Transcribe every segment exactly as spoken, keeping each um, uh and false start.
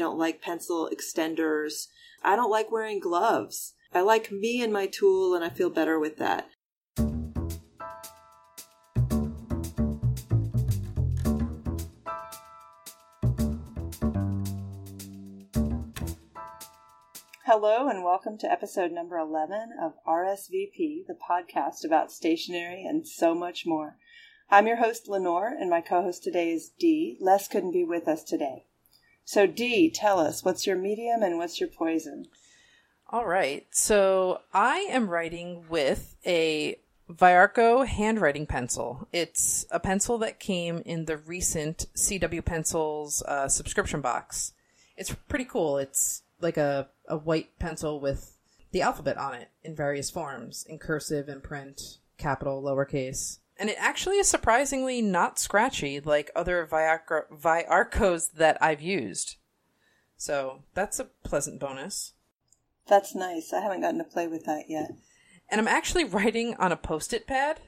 don't like pencil extenders. I don't like wearing gloves. I like me and my tool, and I feel better with that. Hello and welcome to episode number eleven of R S V P, the podcast about stationery and so much more. I'm your host, Lenore, and my co-host today is Dee. Les couldn't be with us today. So Dee, tell us, what's your medium and what's your poison? All right, so I am writing with a Viarco handwriting pencil. It's a pencil that came in the recent C W Pencils uh, subscription box. It's pretty cool. It's like a, a white pencil with the alphabet on it in various forms, in cursive, in print, capital, lowercase. And it actually is surprisingly not scratchy like other Viarco, Viarcos that I've used. So that's a pleasant bonus. That's nice. I haven't gotten to play with that yet. And I'm actually writing on a Post-it pad.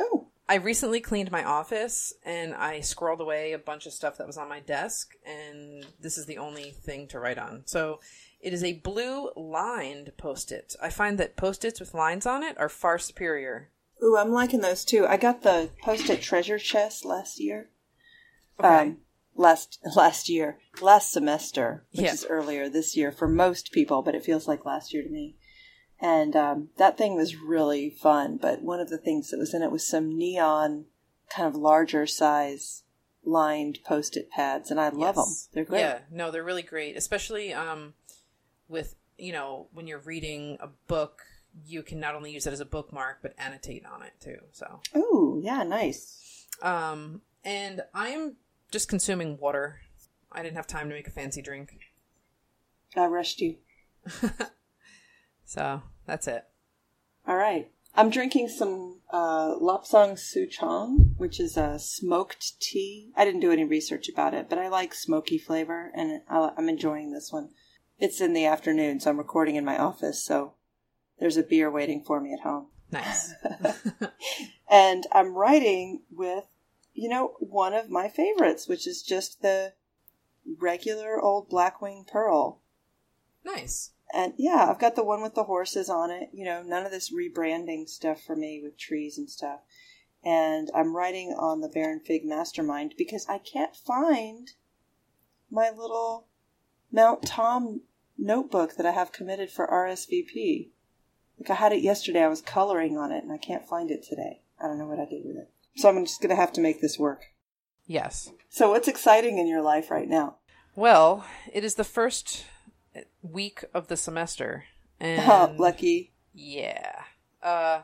Oh. I recently cleaned my office, and I squirreled away a bunch of stuff that was on my desk, and this is the only thing to write on. So it is a blue lined Post-it. I find that Post-its with lines on it are far superior. Ooh, I'm liking those, too. I got the Post-it treasure chest last year. Okay. Um, Last last year, last semester, which yeah. is earlier this year for most people, but it feels like last year to me. And um, that thing was really fun. But one of the things that was in it was some neon kind of larger size lined Post-it pads. And I love yes. them. They're great. Yeah, no, they're really great, especially um, with, you know, when you're reading a book, you can not only use it as a bookmark, but annotate on it, too. So. Ooh, yeah, nice. Um, and I'm... just consuming water. I didn't have time to make a fancy drink. I rushed you. So, that's it. All right. I'm drinking some uh, Lapsang Suchong, which is a smoked tea. I didn't do any research about it, but I like smoky flavor, and I'll, I'm enjoying this one. It's in the afternoon, so I'm recording in my office, so there's a beer waiting for me at home. Nice. And I'm writing with you know, one of my favorites, which is just the regular old Blackwing Pearl. Nice. And yeah, I've got the one with the horses on it. You know, none of this rebranding stuff for me with trees and stuff. And I'm writing on the Baron Fig Mastermind because I can't find my little Mount Tom notebook that I have committed for R S V P. Like I had it yesterday. I was coloring on it and I can't find it today. I don't know what I did with it. So I'm just going to have to make this work. Yes. So what's exciting in your life right now? Well, it is the first week of the semester. And oh, lucky. Yeah. Uh,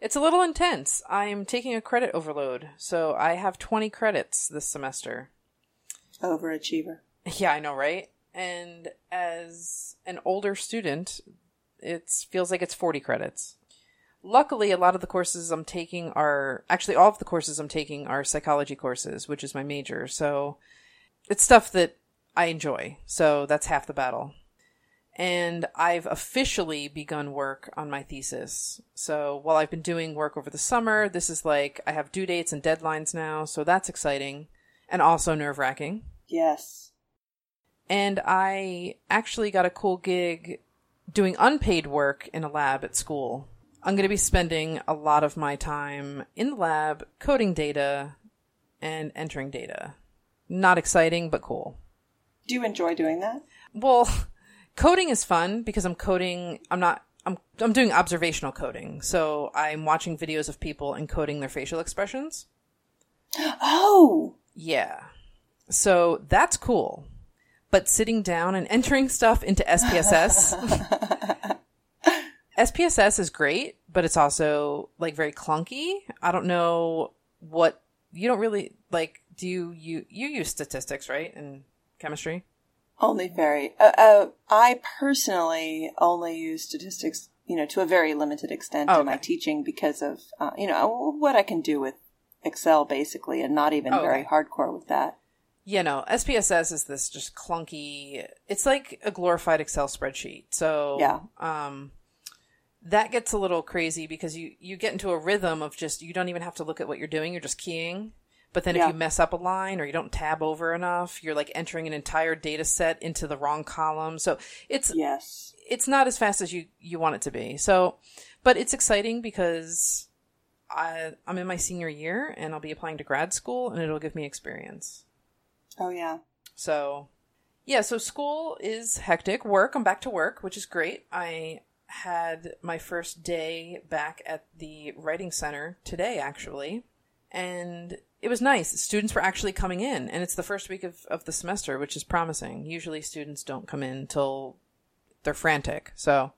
it's a little intense. I'm taking a credit overload. So I have twenty credits this semester. Overachiever. Yeah, I know, right? And as an older student, it feels like it's forty credits. Luckily, a lot of the courses I'm taking are, actually all of the courses I'm taking are psychology courses, which is my major. So it's stuff that I enjoy. So that's half the battle. And I've officially begun work on my thesis. So while I've been doing work over the summer, this is like, I have due dates and deadlines now. So that's exciting and also nerve-wracking. Yes. And I actually got a cool gig doing unpaid work in a lab at school. I'm going to be spending a lot of my time in the lab coding data and entering data. Not exciting, but cool. Do you enjoy doing that? Well, coding is fun because I'm coding. I'm not, I'm, I'm doing observational coding. So I'm watching videos of people and coding their facial expressions. Oh, yeah. So that's cool. But sitting down and entering stuff into S P S S. S P S S is great, but it's also, like, very clunky. I don't know what... You don't really... Like, do you... You, you use statistics, right? And chemistry? Only very... Uh, uh, I personally only use statistics, you know, to a very limited extent oh, in okay. my teaching because of, uh, you know, what I can do with Excel, basically, and not even oh, very okay. hardcore with that. Yeah, no. S P S S is this just clunky... It's like a glorified Excel spreadsheet. So... Yeah. Um... That gets a little crazy because you, you get into a rhythm of just, you don't even have to look at what you're doing. You're just keying. But then yeah. if you mess up a line or you don't tab over enough, you're like entering an entire data set into the wrong column. So it's yes. it's not as fast as you, you want it to be. So, but it's exciting because I, I'm in my senior year and I'll be applying to grad school and it'll give me experience. Oh, yeah. So, yeah. So school is hectic. Work, I'm back to work, which is great. I had my first day back at the writing center today, actually. And it was nice. Students were actually coming in, and it's the first week of, of the semester, which is promising. Usually students don't come in till they're frantic. So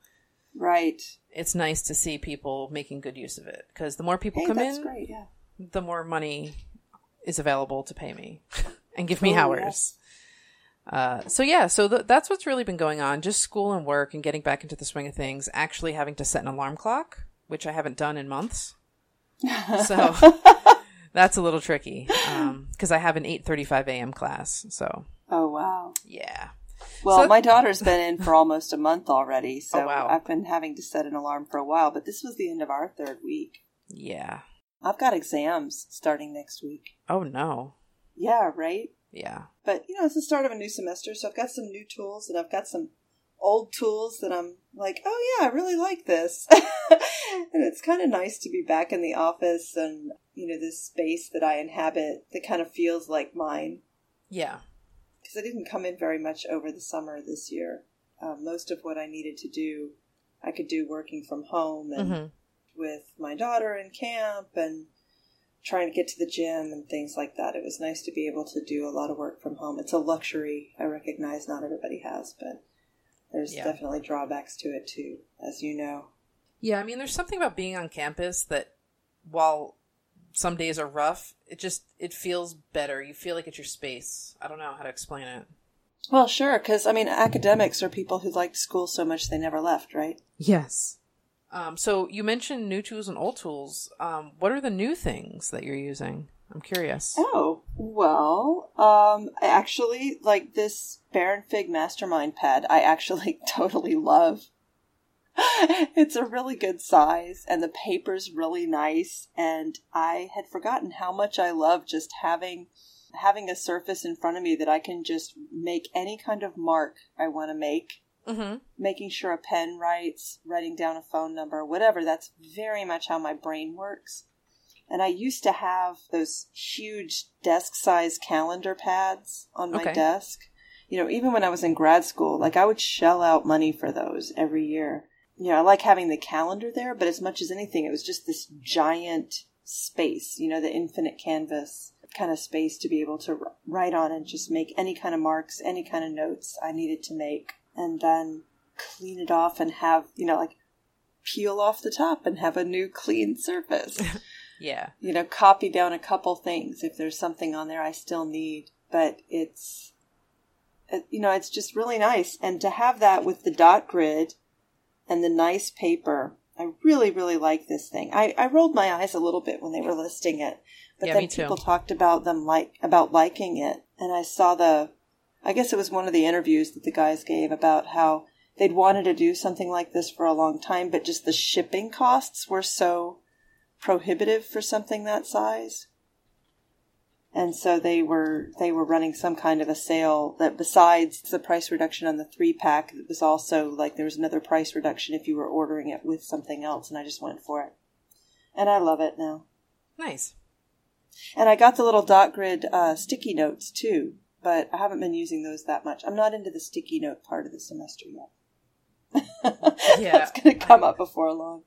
right. It's nice to see people making good use of it, because the more people hey, come that's in, great, yeah. the more money is available to pay me and give me oh, hours. Yes. Uh, so yeah, so th- that's what's really been going on, just school and work and getting back into the swing of things, actually having to set an alarm clock, which I haven't done in months. So that's a little tricky because um, I have an eight thirty-five a.m. class. So oh wow, yeah. Well, so my daughter's been in for almost a month already, so oh, wow. I've been having to set an alarm for a while. But this was the end of our third week. Yeah, I've got exams starting next week. Oh no. Yeah. Right. Yeah. But you know, it's the start of a new semester, so I've got some new tools and I've got some old tools that I'm like, oh yeah, I really like this. And it's kind of nice to be back in the office and, you know, this space that I inhabit that kind of feels like mine. Yeah. Because I didn't come in very much over the summer this year. Um, most of what I needed to do, I could do working from home and mm-hmm. with my daughter in camp and trying to get to the gym and things like that. It was nice to be able to do a lot of work from home. It's a luxury I recognize not everybody has, but there's yeah. definitely drawbacks to it too, as you know. Yeah, I mean, there's something about being on campus that while some days are rough, it just, it feels better. You feel like it's your space. I don't know how to explain it. Well, sure, because, I mean, academics are people who liked school so much they never left, right? Yes. Um, so you mentioned new tools and old tools. Um, what are the new things that you're using? I'm curious. Oh, well, um, actually, like this Baron Fig Mastermind pad, I actually totally love. It's a really good size, and the paper's really nice, and I had forgotten how much I love just having having a surface in front of me that I can just make any kind of mark I want to make. Mm-hmm. Making sure a pen writes, writing down a phone number, whatever. That's very much how my brain works. And I used to have those huge desk-size calendar pads on my okay. desk. You know, even when I was in grad school, like I would shell out money for those every year. You know, I like having the calendar there, but as much as anything, it was just this giant space, you know, the infinite canvas kind of space to be able to write on and just make any kind of marks, any kind of notes I needed to make, and then clean it off and have, you know, like peel off the top and have a new clean surface. Yeah. You know, copy down a couple things. If there's something on there I still need, but it's, you know, it's just really nice. And to have that with the dot grid and the nice paper. I really, really like this thing. I, I rolled my eyes a little bit when they were listing it. But yeah, then people talked about them like about liking it. And I saw the, I guess it was one of the interviews that the guys gave about how they'd wanted to do something like this for a long time, but just the shipping costs were so prohibitive for something that size. And so they were they were running some kind of a sale that besides the price reduction on the three pack, it was also like there was another price reduction if you were ordering it with something else. And I just went for it. And I love it now. Nice. And I got the little dot grid uh, sticky notes too, but I haven't been using those that much. I'm not into the sticky note part of the semester yet. Yeah, that's going to come I... up before long.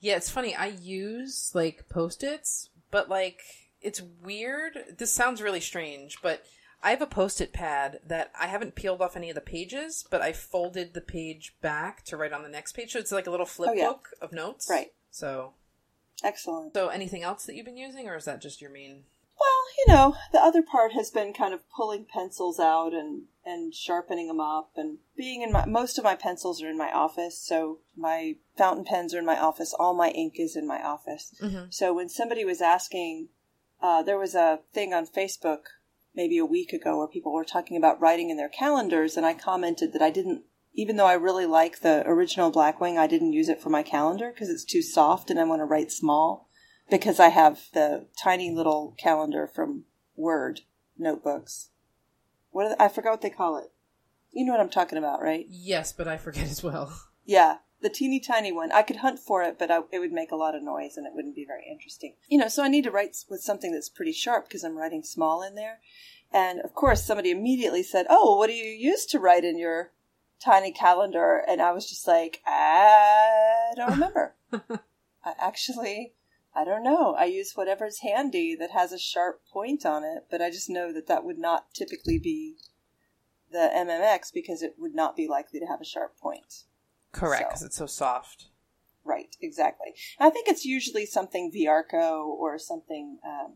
Yeah, it's funny. I use like Post-its, but like... It's weird. This sounds really strange, but I have a Post-it pad that I haven't peeled off any of the pages, but I folded the page back to write on the next page. So it's like a little flip oh, yeah. book of notes. Right. So. Excellent. So anything else that you've been using, or is that just your main? Well, you know, the other part has been kind of pulling pencils out and, and sharpening them up and being in my, most of my pencils are in my office. So my fountain pens are in my office. All my ink is in my office. Mm-hmm. So when somebody was asking, Uh, there was a thing on Facebook maybe a week ago where people were talking about writing in their calendars, and I commented that I didn't, even though I really like the original Blackwing, I didn't use it for my calendar because it's too soft and I want to write small. because I have the tiny little calendar from Word notebooks. What are the, I forgot what they call it. You know what I'm talking about, right? Yes, but I forget as well. Yeah, the teeny tiny one. I could hunt for it, but I, it would make a lot of noise and it wouldn't be very interesting. You know, so I need to write with something that's pretty sharp because I'm writing small in there. And, of course, somebody immediately said, oh, what do you use to write in your tiny calendar? And I was just like, I don't remember. I actually, I don't know. I use whatever's handy that has a sharp point on it, but I just know that that would not typically be the M M X because it would not be likely to have a sharp point. Correct, because so. It's so soft. Right, exactly. I think it's usually something Viarco or something... Um,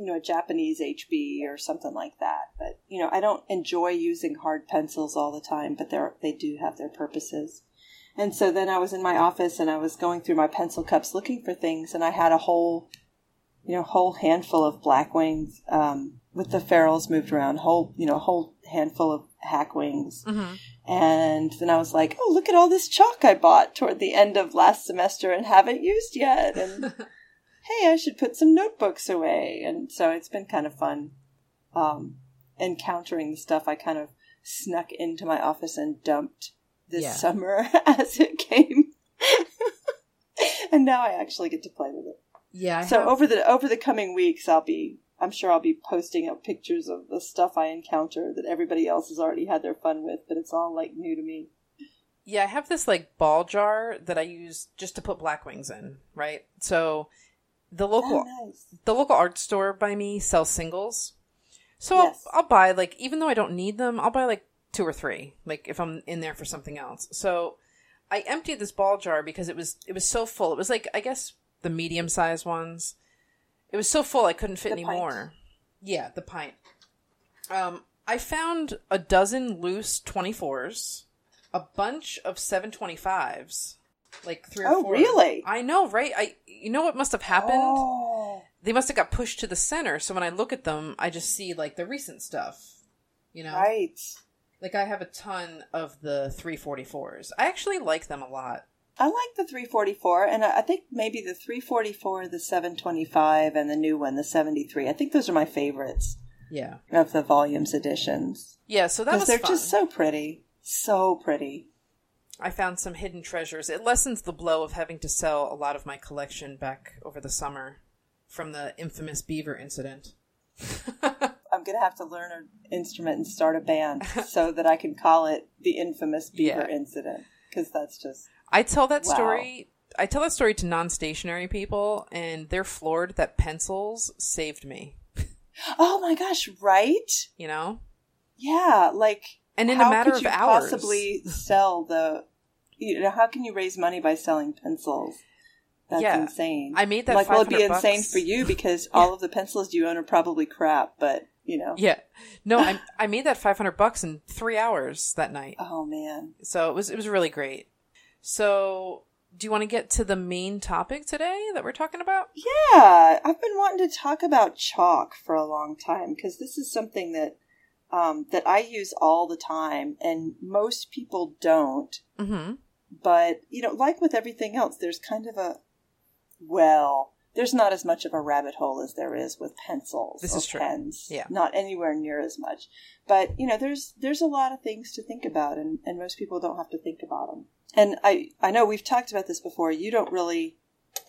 you know, a Japanese H B or something like that. But, you know, I don't enjoy using hard pencils all the time, but they're, they do have their purposes. And so then I was in my office and I was going through my pencil cups looking for things, and I had a whole, you know, whole handful of Blackwings um, with the ferrules moved around, whole, you know, whole handful of Hagoromo. Mm-hmm. And then I was like, oh, look at all this chalk I bought toward the end of last semester and haven't used yet. And... hey, I should put some notebooks away. And so it's been kind of fun um, encountering the stuff I kind of snuck into my office and dumped this yeah. summer as it came. And now I actually get to play with it. Yeah. I so have... over the over the coming weeks, I'll be, I'm sure I'll be posting up pictures of the stuff I encounter that everybody else has already had their fun with, but it's all like new to me. Yeah, I have this like ball jar that I use just to put Blackwings in, right? So... The local oh, nice. the local art store by me sells singles. So yes. I'll, I'll buy, like, even though I don't need them, I'll buy, like, two or three, like, if I'm in there for something else. So I emptied this ball jar because it was it was so full. It was, like, I guess the medium-sized ones. It was so full I couldn't fit the any pint. more. Yeah, the pint. Um, I found a dozen loose twenty-fours, a bunch of seven twenty-fives. Like three or oh, four. Oh, really? I know, right? I You know what must have happened? Oh. They must have got pushed to the center. So when I look at them, I just see, like, the recent stuff. You know? Right. Like, I have a ton of the three forty-fours. I actually like them a lot. I like the three forty-four, and I think maybe the three forty-four, the seven twenty-five, and the new one, the seventy-three. I think those are my favorites. Yeah. Of the volumes editions. Yeah, so that was fun. Because they're just so pretty. So pretty. I found some hidden treasures. It lessens the blow of having to sell a lot of my collection back over the summer from the infamous beaver incident. I'm going to have to learn an instrument and start a band so that I can call it the infamous beaver yeah. incident. Because that's just... I tell that wow. story I tell that story to non-stationary people, and they're floored that pencils saved me. Oh my gosh, right? You know? Yeah, like... And in how a matter could of you hours, possibly sell the, you know, how can you raise money by selling pencils? That's yeah. insane. I made that like, well, it'd be bucks. insane for you because yeah. all of the pencils you own are probably crap, but you know. Yeah, no, I I made that five hundred bucks in three hours that night. Oh man! So it was it was really great. So do you want to get to the main topic today that we're talking about? Yeah, I've been wanting to talk about chalk for a long time because this is something that. Um, that I use all the time, and most people don't. Mm-hmm. But, you know, like with everything else, there's kind of a, well, there's not as much of a rabbit hole as there is with pencils. This is true. Pens. Yeah. Not anywhere near as much. But, you know, there's there's a lot of things to think about, and, and most people don't have to think about them. And I, I know we've talked about this before. You don't really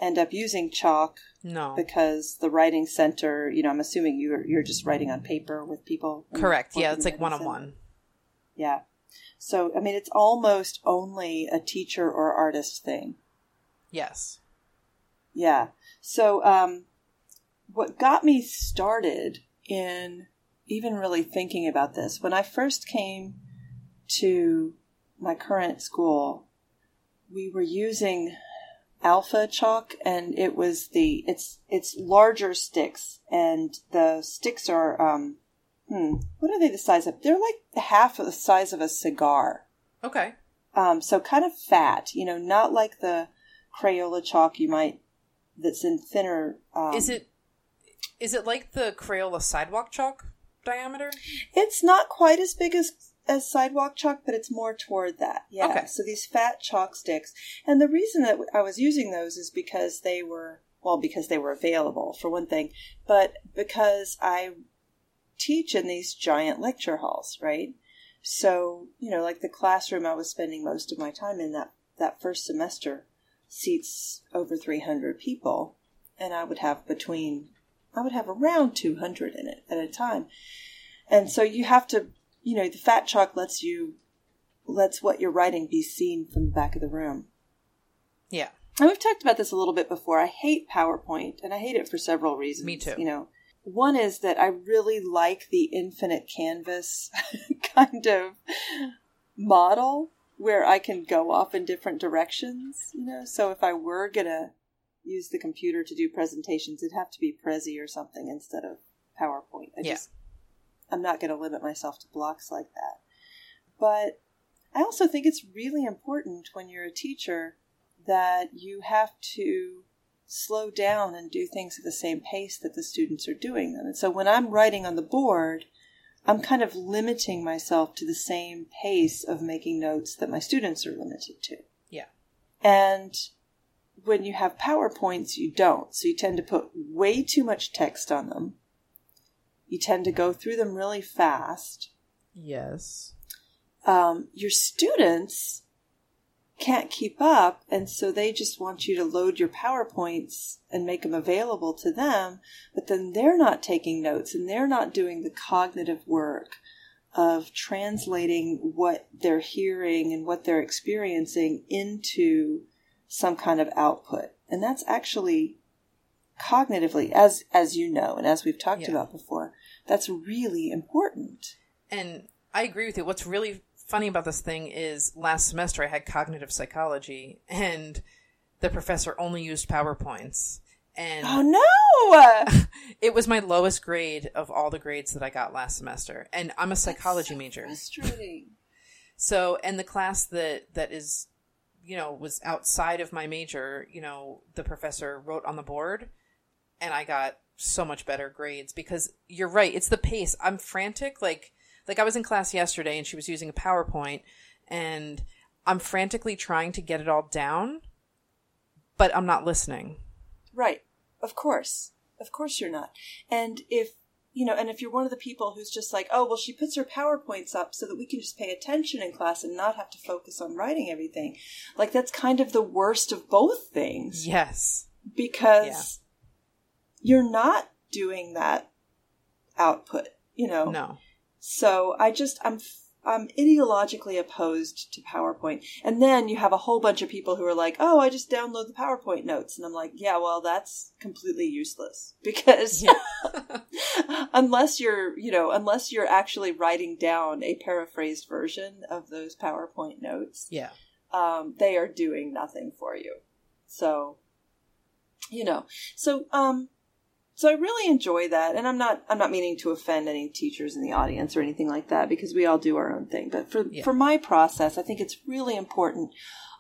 end up using chalk. No. Because the writing center, you know, I'm assuming you're you're just writing on paper with people. Correct. Yeah, it's like one-on-one. Yeah. So, I mean, it's almost only a teacher or artist thing. Yes. Yeah. So, um, what got me started in even really thinking about this, when I first came to my current school, we were using... alpha chalk, and it was the it's it's larger sticks, and the sticks are um hmm, what are they the size of? They're like half of the size of a cigar. Okay. Um, so kind of fat, you know, not like the Crayola chalk you might that's in thinner. Um, is it is it like the Crayola sidewalk chalk diameter? It's not quite as big as. as sidewalk chalk, but it's more toward that. Yeah. Okay. So these fat chalk sticks. And the reason that I was using those is because they were well, because they were available, for one thing, but because I teach in these giant lecture halls, right? So, you know, like the classroom I was spending most of my time in that, that first semester seats over three hundred people, and I would have between, I would have around two hundred in it at a time. And so you have to, you know, the fat chalk lets you, lets what you're writing be seen from the back of the room. Yeah. And we've talked about this a little bit before. I hate PowerPoint, and I hate it for several reasons. Me too. You know, one is that I really like the infinite canvas kind of model where I can go off in different directions, you know. So if I were going to use the computer to do presentations, it'd have to be Prezi or something instead of PowerPoint. I yeah. just, I'm not going to limit myself to blocks like that. But I also think it's really important when you're a teacher that you have to slow down and do things at the same pace that the students are doing them. And so when I'm writing on the board, I'm kind of limiting myself to the same pace of making notes that my students are limited to. Yeah. And when you have PowerPoints, you don't. So you tend to put way too much text on them. You tend to go through them really fast. Yes. Um, your students can't keep up, and so they just want you to load your PowerPoints and make them available to them, but then they're not taking notes, and they're not doing the cognitive work of translating what they're hearing and what they're experiencing into some kind of output. And that's actually cognitively, as as you know, and as we've talked yeah. about before, that's really important. And I agree with you. What's really funny about this thing is last semester I had cognitive psychology and the professor only used PowerPoints. And oh no! It was my lowest grade of all the grades that I got last semester. And I'm a psychology That's so frustrating. major. So, and the class that, that is, you know, was outside of my major, you know, the professor wrote on the board and I got so much better grades because you're right. It's the pace. I'm frantic. Like, Like I was in class yesterday and she was using a PowerPoint and I'm frantically trying to get it all down, but I'm not listening. Right. Of course. Of course you're not. And if, you know, and if you're one of the people who's just like, oh, well, she puts her PowerPoints up so that we can just pay attention in class and not have to focus on writing everything. Like that's kind of the worst of both things. Yes. Because yeah. you're not doing that output, you know. No. So I just, I'm I'm ideologically opposed to PowerPoint. And then you have a whole bunch of people who are like, oh, I just download the PowerPoint notes. And I'm like, yeah, well, that's completely useless because yeah. unless you're, you know, unless you're actually writing down a paraphrased version of those PowerPoint notes, yeah, um, they are doing nothing for you. So, you know, so, um. So I really enjoy that, and I'm not I'm not meaning to offend any teachers in the audience or anything like that because we all do our own thing. But for, yeah. for my process, I think it's really important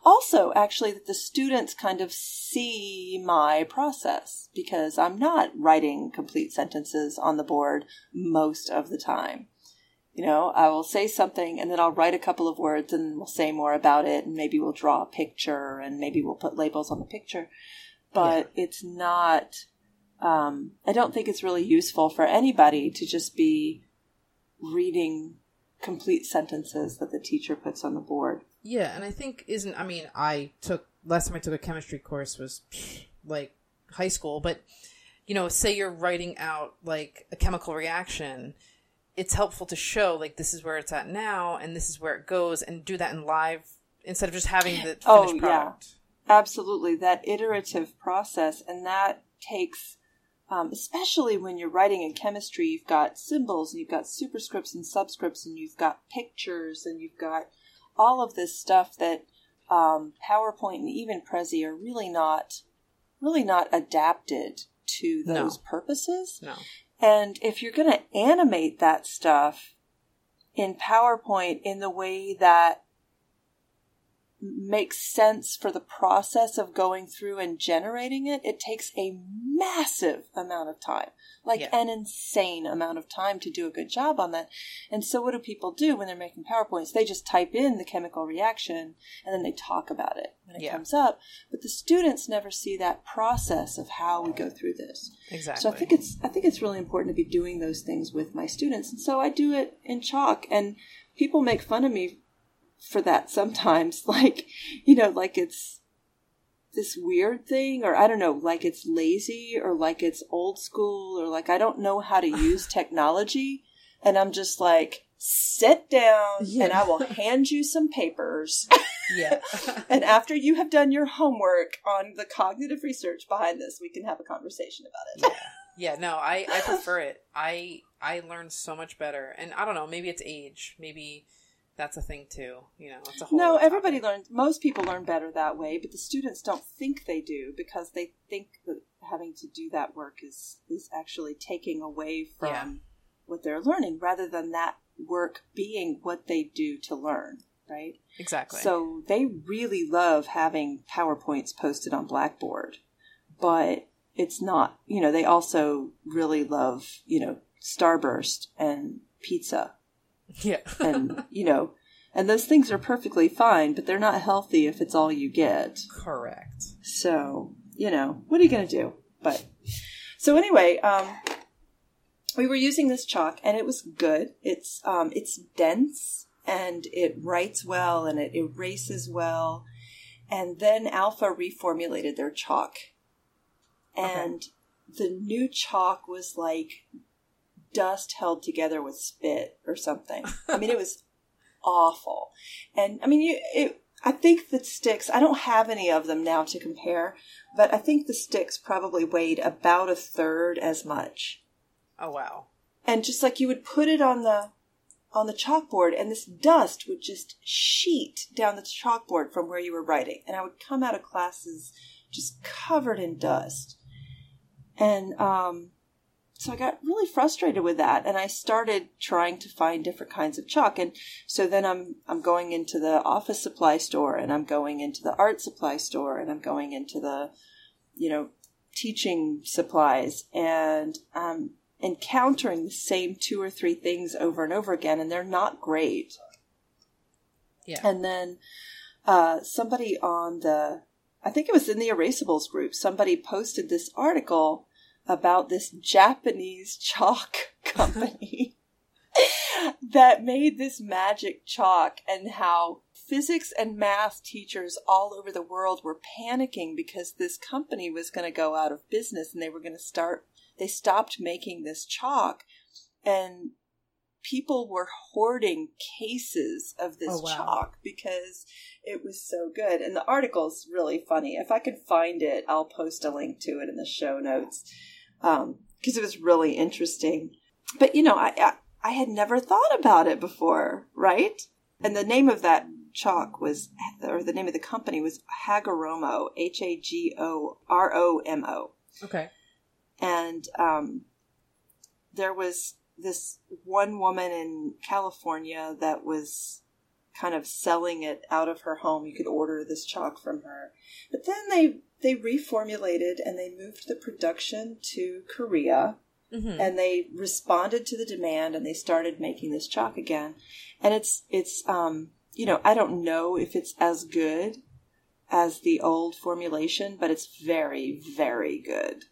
also, actually, that the students kind of see my process because I'm not writing complete sentences on the board most of the time. You know, I will say something, and then I'll write a couple of words, and we'll say more about it, and maybe we'll draw a picture, and maybe we'll put labels on the picture. But yeah. it's not... Um, I don't think it's really useful for anybody to just be reading complete sentences that the teacher puts on the board. Yeah, and I think isn't, I mean, I took, last time I took a chemistry course was like high school, but, you know, say you're writing out like a chemical reaction, it's helpful to show like this is where it's at now and this is where it goes and do that in live instead of just having the finished oh, yeah. product. Absolutely, that iterative process and that takes... Um, especially when you're writing in chemistry, you've got symbols and you've got superscripts and subscripts and you've got pictures and you've got all of this stuff that um, PowerPoint and even Prezi are really not, really not adapted to those no. purposes. No. And if you're going to animate that stuff in PowerPoint in the way that makes sense for the process of going through and generating it, it takes a massive amount of time, like yeah. an insane amount of time to do a good job on that. And so what do people do when they're making PowerPoints? They just type in the chemical reaction and then they talk about it when it yeah. comes up. But the students never see that process of how we go through this. Exactly. So I think it's, I think it's really important to be doing those things with my students. And so I do it in chalk, and people make fun of me for that sometimes, like, you know, like it's this weird thing, or I don't know, like it's lazy, or like it's old school, or like I don't know how to use technology. And I'm just like, sit down yeah. and I will hand you some papers. Yeah. And after you have done your homework on the cognitive research behind this, we can have a conversation about it. Yeah, yeah no, I, I prefer it. I I learn so much better. And I don't know, maybe it's age, maybe that's a thing too, you know. It's a whole no, everybody learns. Most people learn better that way, but the students don't think they do because they think that having to do that work is is actually taking away from yeah. what they're learning, rather than that work being what they do to learn, right? Exactly. So they really love having PowerPoints posted on Blackboard, but it's not, you know, they also really love, you know, Starburst and pizza. Yeah. And, you know, and those things are perfectly fine, but they're not healthy if it's all you get. Correct. So, you know, what are you going to do? But so anyway, um, we were using this chalk and it was good. It's, um, it's dense and it writes well and it erases well. And then Alpha reformulated their chalk, and okay. the new chalk was like dust held together with spit or something. I mean, it was awful. And I mean, you, it, I think the sticks, I don't have any of them now to compare, but I think the sticks probably weighed about a third as much. Oh, wow. And just like you would put it on the, on the chalkboard and this dust would just sheet down the chalkboard from where you were writing. And I would come out of classes just covered in dust. And, um, so I got really frustrated with that, and I started trying to find different kinds of chalk. And so then I'm I'm going into the office supply store, and I'm going into the art supply store, and I'm going into the, you know, teaching supplies, and I'm encountering the same two or three things over and over again, and they're not great. Yeah. And then uh, somebody on the, I think it was in the Erasables group, somebody posted this article about this Japanese chalk company that made this magic chalk, and how physics and math teachers all over the world were panicking because this company was going to go out of business, and they were going to start, they stopped making this chalk, and people were hoarding cases of this oh, wow. chalk because it was so good. And the article's really funny. If I could find it, I'll post a link to it in the show notes. Um, because it was really interesting. But, you know, I, I I had never thought about it before, right? And the name of that chalk was, or the name of the company was Hagoromo, H A G O R O M O. Okay. And um, there was this one woman in California that was kind of selling it out of her home. You could order this chalk from her. But then they... They reformulated and they moved the production to Korea, mm-hmm. and they responded to the demand and they started making this chalk again. And it's, it's, um, you know, I don't know if it's as good as the old formulation, but it's very, very good.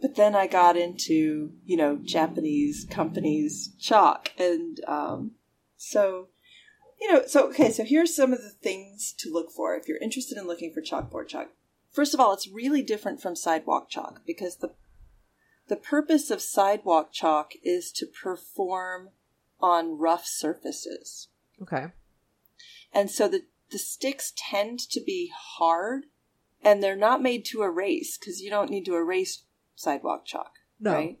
But then I got into, you know, Japanese companies chalk. And, um, so, you know, so, okay, so here's some of the things to look for if you're interested in looking for chalkboard chalk. First of all, it's really different from sidewalk chalk, because the the purpose of sidewalk chalk is to perform on rough surfaces. Okay. And so the, the sticks tend to be hard, and they're not made to erase, because you don't need to erase sidewalk chalk. No. Right?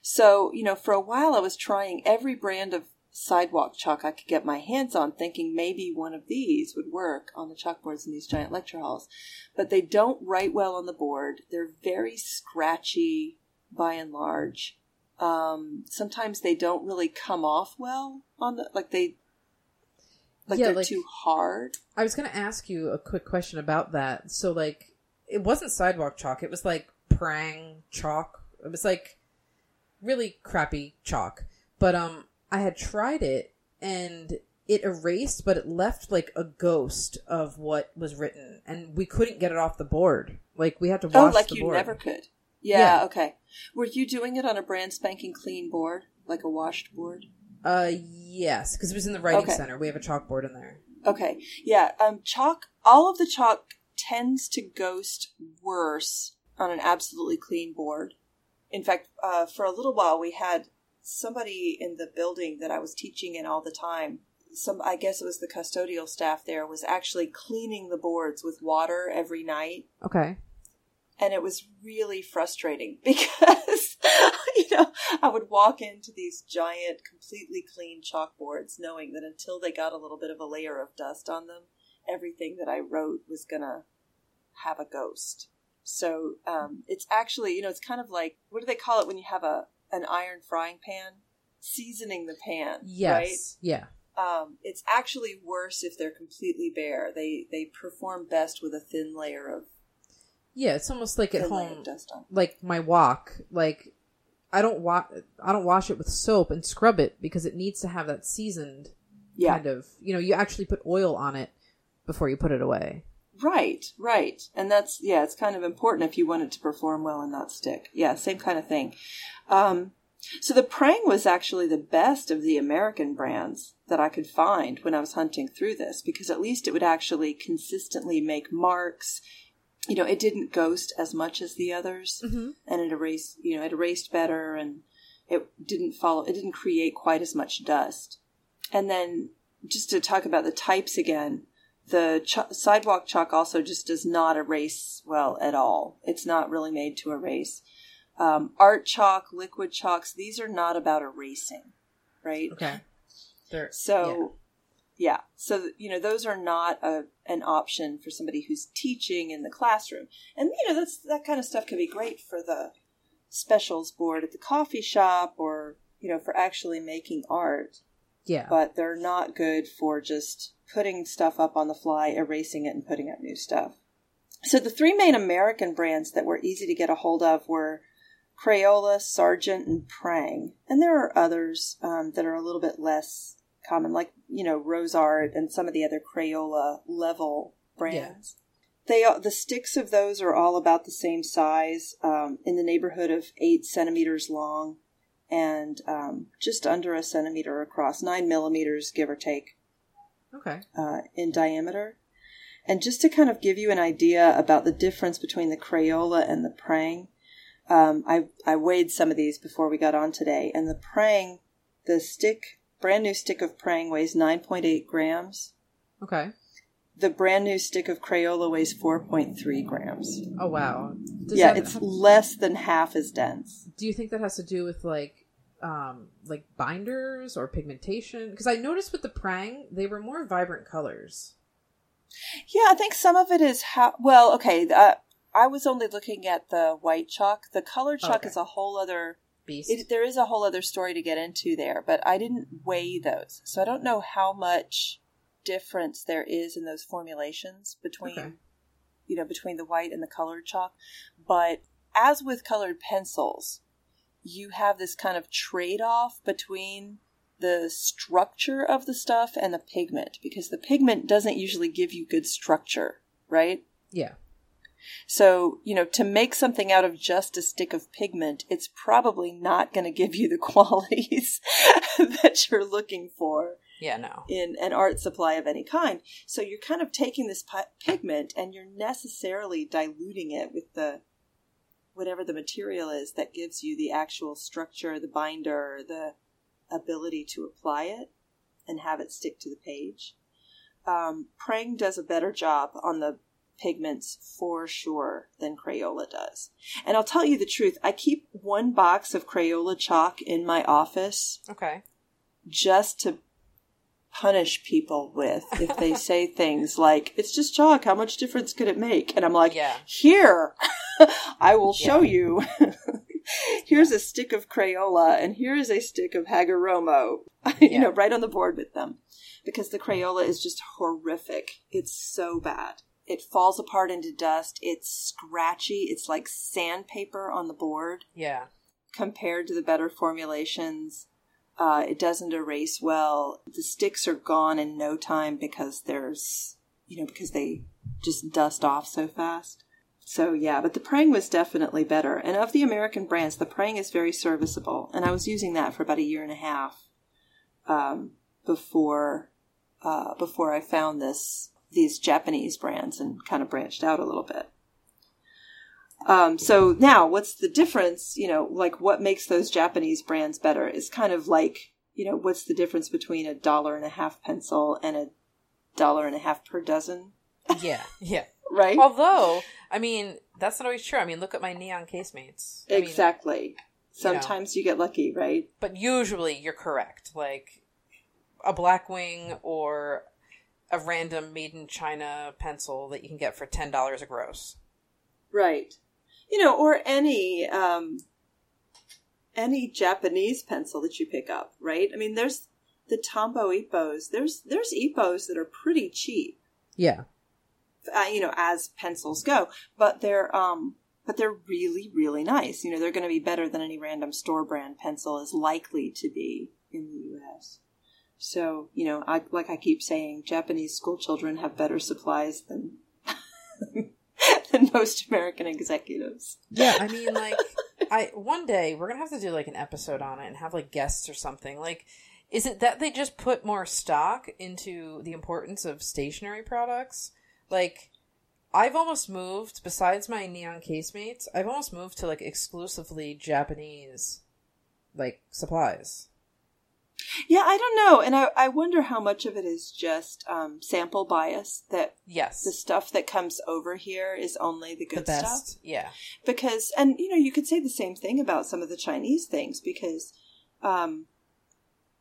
So, you know, for a while I was trying every brand of sidewalk chalk I could get my hands on, thinking maybe one of these would work on the chalkboards in these giant lecture halls. But they don't write well on the board. They're very scratchy by and large. Um, sometimes they don't really come off well on the, like they, Like yeah, they're like, too hard. I was going to ask you a quick question about that. So like, it wasn't sidewalk chalk. It was like Prang chalk. It was like really crappy chalk. But um, I had tried it and it erased, but it left like a ghost of what was written, and we couldn't get it off the board. Like we had to wash oh, like the board. Oh, like you never could. Yeah, yeah. Okay. Were you doing it on a brand spanking clean board, like a washed board? Uh, yes, because it was in the writing okay. center. We have a chalkboard in there. Okay, yeah. Um, chalk. All of the chalk tends to ghost worse on an absolutely clean board. In fact, uh, for a little while we had somebody in the building that I was teaching in all the time. Some, I guess it was the custodial staff there, was actually cleaning the boards with water every night. Okay. And it was really frustrating because, you know, I would walk into these giant, completely clean chalkboards knowing that until they got a little bit of a layer of dust on them, everything that I wrote was going to have a ghost. So um, it's actually, you know, it's kind of like, what do they call it when you have a an iron frying pan? Seasoning the pan, yes. right? Yeah. Um, it's actually worse if they're completely bare. They they perform best with a thin layer of... Yeah, it's almost like at home, like my wok, like I don't wa- I don't wash it with soap and scrub it because it needs to have that seasoned yeah. kind of, you know, you actually put oil on it before you put it away. Right, right. And that's, yeah, it's kind of important if you want it to perform well and not stick. Yeah, same kind of thing. Um, so the Prang was actually the best of the American brands that I could find when I was hunting through this, because at least it would actually consistently make marks. You know, it didn't ghost as much as the others, mm-hmm. and it erased, you know, it erased better, and it didn't follow, it didn't create quite as much dust. And then just to talk about the types again, the ch- sidewalk chalk also just does not erase well at all. It's not really made to erase. Um, art chalk, liquid chalks, these are not about erasing, right? Okay. They're, so... Yeah. Yeah. So, you know, those are not a, an option for somebody who's teaching in the classroom. And, you know, that's, that kind of stuff can be great for the specials board at the coffee shop or, you know, for actually making art. Yeah. But they're not good for just putting stuff up on the fly, erasing it, and putting up new stuff. So the three main American brands that were easy to get a hold of were Crayola, Sargent, and Prang. And there are others um, that are a little bit less... common, like, you know, Rose Art and some of the other Crayola level brands. Yeah. They are, the sticks of those are all about the same size, um, in the neighborhood of eight centimeters long and um, just under a centimeter across, nine millimeters, give or take. Okay. Uh, in diameter. And just to kind of give you an idea about the difference between the Crayola and the Prang, um, I, I weighed some of these before we got on today. And the Prang, the stick... brand new stick of Prang weighs nine point eight grams. Okay. The brand new stick of Crayola weighs four point three grams. Oh, wow. Does yeah, it's have... less than half as dense. Do you think that has to do with, like, um, like binders or pigmentation? Because I noticed with the Prang, they were more vibrant colors. Yeah, I think some of it is how... Well, okay, uh, I was only looking at the white chalk. The colored chalk okay. is a whole other... beast. It, there is a whole other story to get into there, but I didn't weigh those. So I don't know how much difference there is in those formulations between, okay. you know, between the white and the colored chalk. But as with colored pencils, you have this kind of trade-off between the structure of the stuff and the pigment, because the pigment doesn't usually give you good structure, right? Yeah. So, you know, to make something out of just a stick of pigment, it's probably not going to give you the qualities that you're looking for yeah, no. in an art supply of any kind. So you're kind of taking this pi- pigment and you're necessarily diluting it with the whatever the material is that gives you the actual structure, the binder, the ability to apply it and have it stick to the page. Um, Prang does a better job on the pigments for sure than Crayola does. And I'll tell you the truth, I keep one box of Crayola chalk in my office. Okay. Just to punish people with if they say things like, it's just chalk, how much difference could it make? And I'm like, yeah. here, I will yeah. show you. here's a stick of Crayola and here is a stick of Hagoromo, yeah. you know, right on the board with them. Because the Crayola is just horrific. It's so bad. It falls apart into dust. It's scratchy. It's like sandpaper on the board. Yeah. Compared to the better formulations, uh, it doesn't erase well. The sticks are gone in no time because there's, you know, because they just dust off so fast. So, yeah, but the Prang was definitely better. And of the American brands, the Prang is very serviceable. And I was using that for about a year and a half um, before uh, before I found this these Japanese brands and kind of branched out a little bit. Um, so now what's the difference, you know, like what makes those Japanese brands better is kind of like, you know, what's the difference between a dollar and a half pencil and a dollar and a half per dozen? Yeah, yeah. Right? Although, I mean, that's not always true. I mean, look at my neon casemates. I exactly. Mean, Sometimes you know, you get lucky, right? But usually you're correct. Like a Blackwing or a random made in China pencil that you can get for ten dollars a gross. Right. You know, or any um, any Japanese pencil that you pick up, right? I mean, there's the Tombow Ippos. There's there's Ippos that are pretty cheap. Yeah. Uh, you know, as pencils go, but they're um, but they're really really nice. You know, they're going to be better than any random store brand pencil is likely to be in the U S. So, you know, I like I keep saying, Japanese school children have better supplies than. than most American executives. Yeah, I mean, like, I one day we're gonna have to do like an episode on it and have like guests or something. Like, is it that they just put more stock into the importance of stationary products? Like, I've almost moved, besides my neon casemates, I've almost moved to like exclusively Japanese like supplies. Yeah, I don't know. And I, I wonder how much of it is just um, sample bias that yes. the stuff that comes over here is only the good the best. Stuff. Yeah. Because, and you know, you could say the same thing about some of the Chinese things because, um,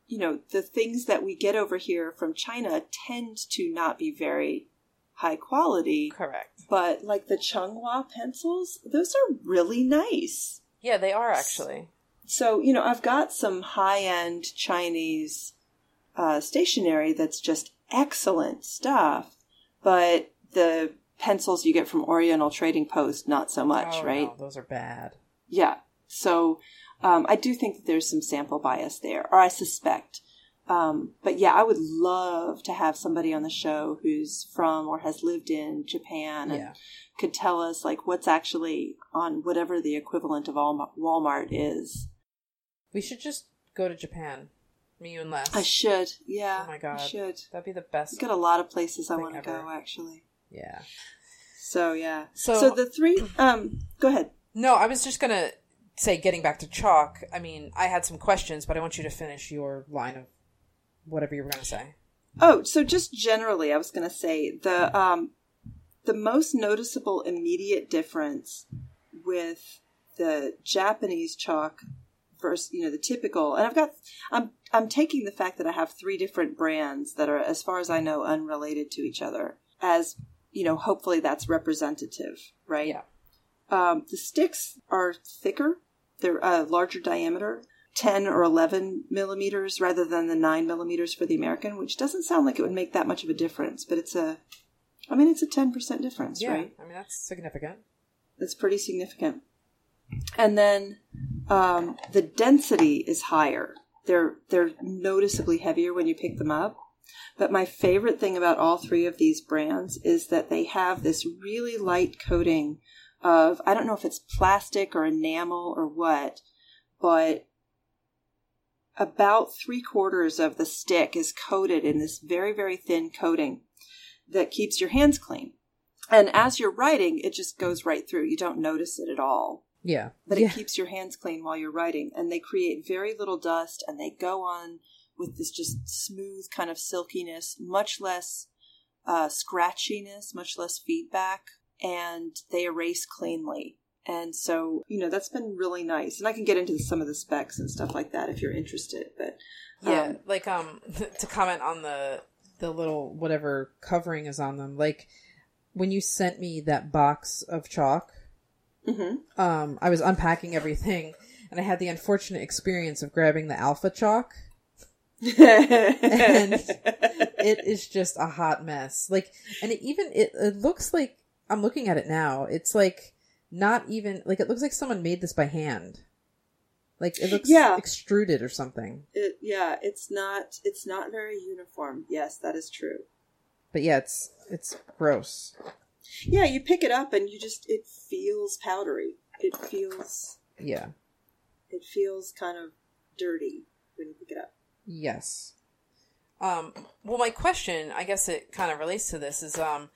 you know, the things that we get over here from China tend to not be very high quality. Correct. But like the Changhua pencils, those are really nice. Yeah, they are actually. So, you know, I've got some high-end Chinese uh, stationery that's just excellent stuff, but the pencils you get from Oriental Trading Post, not so much, oh, right? No, those are bad. Yeah. So um, I do think that there's some sample bias there, or I suspect. Um, but yeah, I would love to have somebody on the show who's from or has lived in Japan and yeah. could tell us like what's actually on whatever the equivalent of Walmart is. We should just go to Japan. Me, you, and Les. I should. Yeah. Oh my God. I should. That'd be the best. We've got a lot of places I want to go, actually. Yeah. So, yeah. So, so the three, um, go ahead. No, I was just going to say, getting back to chalk, I mean, I had some questions, but I want you to finish your line of whatever you were going to say. Oh, so just generally, I was going to say the, um, the most noticeable immediate difference with the Japanese chalk versus, you know, the typical, and I've got, I'm, I'm taking the fact that I have three different brands that are, as far as I know, unrelated to each other as, you know, hopefully that's representative, right? Yeah. Um, the sticks are thicker. They're a uh, larger diameter, ten or eleven millimeters rather than the nine millimeters for the American, which doesn't sound like it would make that much of a difference, but it's a, I mean, it's a ten percent difference, yeah, right? I mean, that's significant. That's pretty significant. And then um, the density is higher. They're they're noticeably heavier when you pick them up. But my favorite thing about all three of these brands is that they have this really light coating of, I don't know if it's plastic or enamel or what, but about three quarters of the stick is coated in this very, very thin coating that keeps your hands clean. And as you're writing, it just goes right through. You don't notice it at all. Yeah. But it yeah. keeps your hands clean while you're writing. And they create very little dust, and they go on with this just smooth kind of silkiness, much less uh, scratchiness, much less feedback, and they erase cleanly. And so, you know, that's been really nice. And I can get into some of the specs and stuff like that if you're interested. But um, yeah, like um, to comment on the the little whatever covering is on them. Like when you sent me that box of chalk, mm-hmm. um, I was unpacking everything and I had the unfortunate experience of grabbing the alpha chalk. And it is just a hot mess. Like, and it even, it, it looks like, I'm looking at it now, it's like not even, like it looks like someone made this by hand. Like it looks yeah. extruded or something. It, yeah, it's not, it's not very uniform. Yes, that is true. But yeah, it's, it's gross. Yeah, you pick it up and you just, it feels powdery. It feels... Yeah. It feels kind of dirty when you pick it up. Yes. Um, well, my question, I guess it kind of relates to this, is um,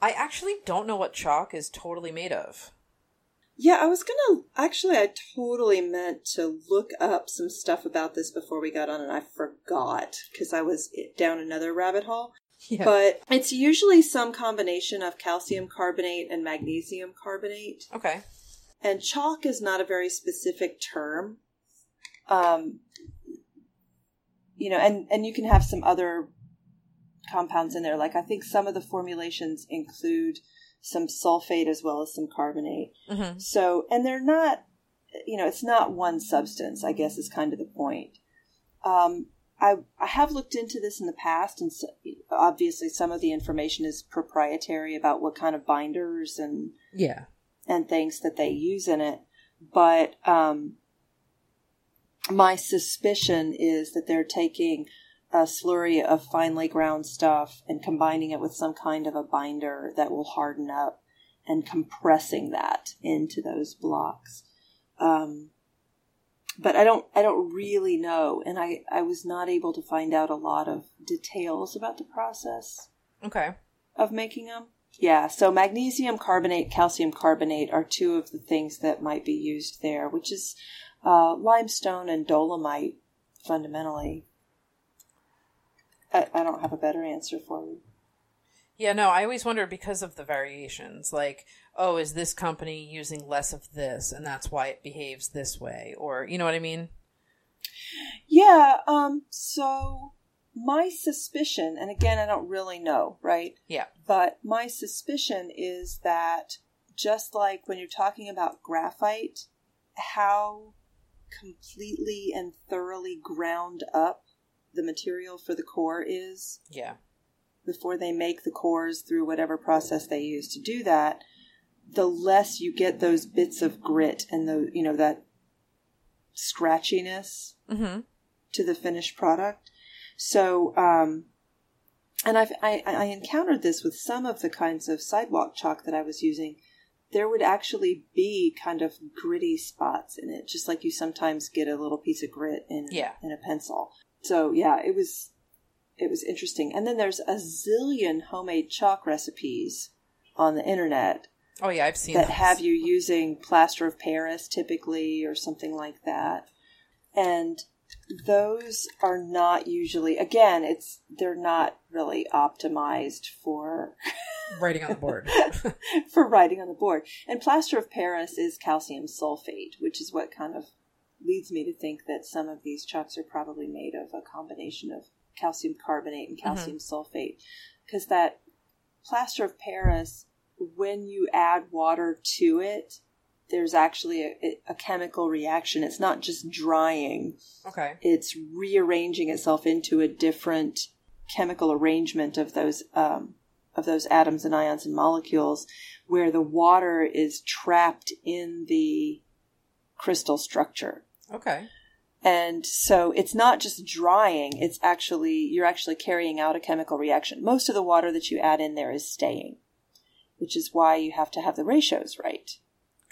I actually don't know what chalk is totally made of. Yeah, I was gonna... Actually, I totally meant to look up some stuff about this before we got on, and I forgot, because I was down another rabbit hole. Yeah. But it's usually some combination of calcium carbonate and magnesium carbonate. Okay. And chalk is not a very specific term. Um, you know, and, and you can have some other compounds in there. Like, I think some of the formulations include some sulfate as well as some carbonate. Mm-hmm. So, and they're not, you know, it's not one substance, I guess, is kind of the point. Um, I, I have looked into this in the past, and so, obviously some of the information is proprietary about what kind of binders and... Yeah. And things that they use in it. But um, my suspicion is that they're taking a slurry of finely ground stuff and combining it with some kind of a binder that will harden up and compressing that into those blocks. Um, but I don't I don't really know. And I, I was not able to find out a lot of details about the process. Okay. Of making them. Yeah, so magnesium carbonate, calcium carbonate are two of the things that might be used there, which is uh, limestone and dolomite, fundamentally. I, I don't have a better answer for you. Yeah, no, I always wonder because of the variations. Like, oh, is this company using less of this, and that's why it behaves this way? Or, you know what I mean? Yeah, um, so... My suspicion, and again, I don't really know, right? Yeah. But my suspicion is that just like when you're talking about graphite, how completely and thoroughly ground up the material for the core is. Yeah. Before they make the cores through whatever process they use to do that, the less you get those bits of grit and the, you know, that scratchiness mm-hmm. to the finished product. So, um, and I've, I, I encountered this with some of the kinds of sidewalk chalk that I was using. There would actually be kind of gritty spots in it, just like you sometimes get a little piece of grit in, yeah. in a pencil. So, yeah, it was it was interesting. And then there's a zillion homemade chalk recipes on the internet. Oh, yeah, I've seen that those. Have you using plaster of Paris, typically, or something like that. And... Those are not usually, again, it's, they're not really optimized for writing on the board, for writing on the board. And plaster of Paris is calcium sulfate, which is what kind of leads me to think that some of these chalks are probably made of a combination of calcium carbonate and calcium mm-hmm. sulfate. Because that plaster of Paris, when you add water to it, there's actually a, a chemical reaction. It's not just drying. Okay. It's rearranging itself into a different chemical arrangement of those um, of those atoms and ions and molecules where the water is trapped in the crystal structure. Okay. And so it's not just drying. It's actually, you're actually carrying out a chemical reaction. Most of the water that you add in there is staying, which is why you have to have the ratios right.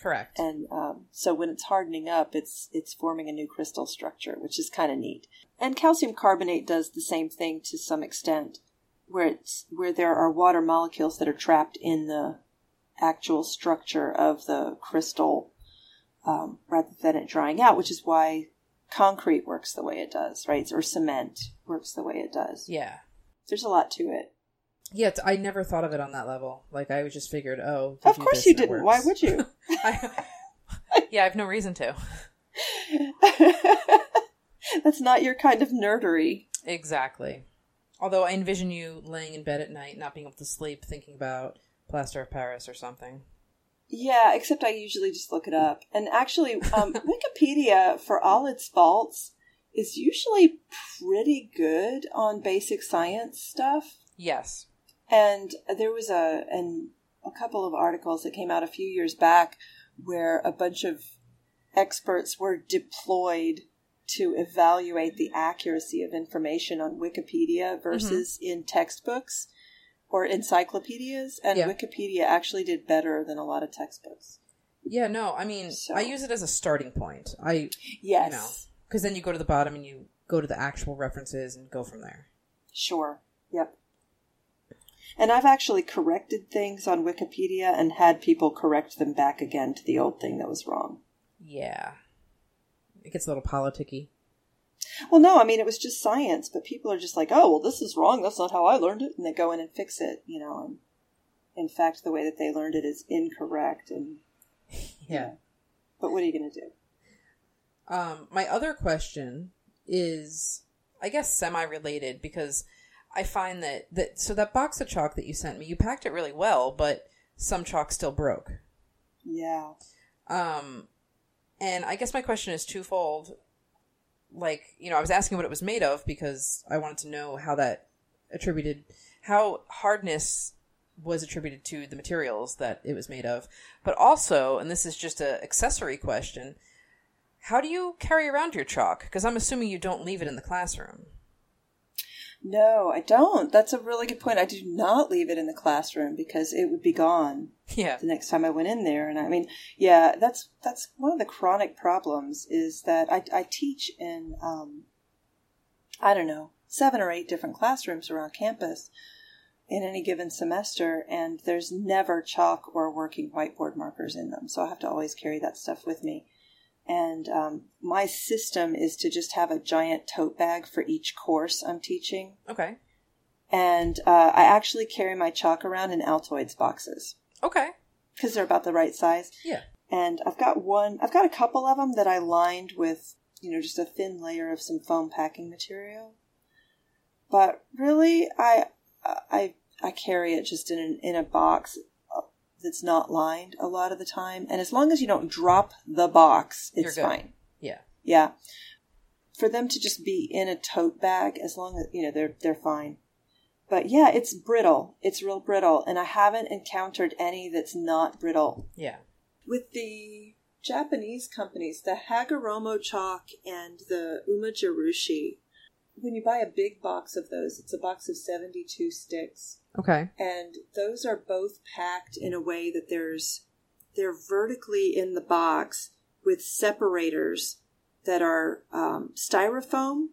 Correct. And um, so when it's hardening up, it's it's forming a new crystal structure, which is kind of neat. And calcium carbonate does the same thing to some extent, where it's where there are water molecules that are trapped in the actual structure of the crystal um, rather than it drying out, which is why concrete works the way it does, right? Or cement works the way it does. Yeah. There's a lot to it. Yeah, I never thought of it on that level. Like, I just figured, oh... Of course you didn't. Why would you? I, yeah, I have no reason to. That's not your kind of nerdery. Exactly. Although I envision you laying in bed at night, not being able to sleep, thinking about plaster of Paris or something. Yeah, except I usually just look it up. And actually, um, Wikipedia, for all its faults, is usually pretty good on basic science stuff. Yes. And there was a an, a couple of articles that came out a few years back where a bunch of experts were deployed to evaluate the accuracy of information on Wikipedia versus mm-hmm. in textbooks or encyclopedias. And yeah. Wikipedia actually did better than a lot of textbooks. Yeah, no, I mean, so. I use it as a starting point. I, yes. You know, because then you go to the bottom and you go to the actual references and go from there. Sure. Yep. And I've actually corrected things on Wikipedia and had people correct them back again to the old thing that was wrong. Yeah. It gets a little politicky. Well, no, I mean, it was just science, but people are just like, oh, well, this is wrong. That's not how I learned it. And they go in and fix it, you know. And in fact, the way that they learned it is incorrect. And yeah. You know. But what are you going to do? Um, my other question is, I guess, semi-related, because I find that, that, so that box of chalk that you sent me, you packed it really well, but some chalk still broke. Yeah. Um, and I guess my question is twofold. Like, you know, I was asking what it was made of because I wanted to know how that attributed, how hardness was attributed to the materials that it was made of. But also, and this is just an accessory question, how do you carry around your chalk? Because I'm assuming you don't leave it in the classroom. No, I don't. That's a really good point. I do not leave it in the classroom because it would be gone yeah. the next time I went in there. And I mean, yeah, that's that's one of the chronic problems is that I, I teach in, um, I don't know, seven or eight different classrooms around campus in any given semester, and there's never chalk or working whiteboard markers in them. So I have to always carry that stuff with me. And um, my system is to just have a giant tote bag for each course I'm teaching. Okay. And uh, I actually carry my chalk around in Altoids boxes. Okay. Because they're about the right size. Yeah. And I've got one, I've got a couple of them that I lined with, you know, just a thin layer of some foam packing material. But really, I I I carry it just in an, in a box that's not lined a lot of the time. And as long as you don't drop the box, it's fine. Yeah. Yeah. For them to just be in a tote bag, as long as, you know, they're, they're fine. But yeah, it's brittle. It's real brittle. And I haven't encountered any that's not brittle. Yeah. With the Japanese companies, the Hagoromo chalk and the Uma Jirushi, when you buy a big box of those, it's a box of seventy-two sticks. Okay. And those are both packed in a way that there's they're vertically in the box with separators that are um, styrofoam.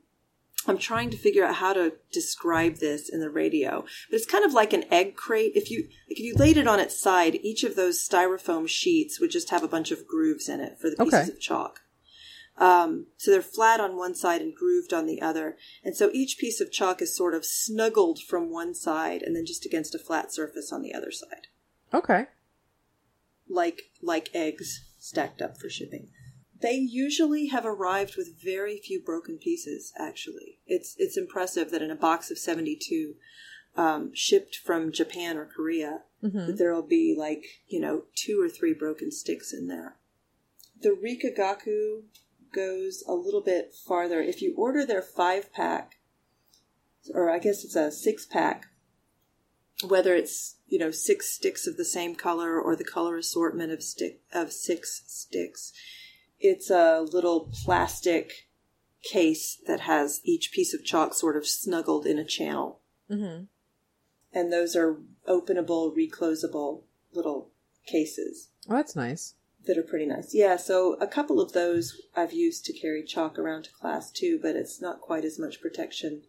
I'm trying to figure out how to describe this in the radio, but it's kind of like an egg crate. If you like, if you laid it on its side, each of those styrofoam sheets would just have a bunch of grooves in it for the pieces okay. of chalk. Um, so they're flat on one side and grooved on the other. And so each piece of chalk is sort of snuggled from one side and then just against a flat surface on the other side. Okay. Like, like eggs stacked up for shipping. They usually have arrived with very few broken pieces, actually. It's, it's impressive that in a box of seventy-two, um, shipped from Japan or Korea, mm-hmm. that there'll be like, you know, two or three broken sticks in there. The Rikagaku goes a little bit farther. If you order their five pack, or I guess it's a six pack, whether it's, you know, six sticks of the same color or the color assortment of stick of six sticks, it's a little plastic case that has each piece of chalk sort of snuggled in a channel. Mm-hmm. And those are openable, reclosable little cases. Oh, that's nice. That are pretty nice. Yeah, so a couple of those I've used to carry chalk around to class too, but it's not quite as much protection.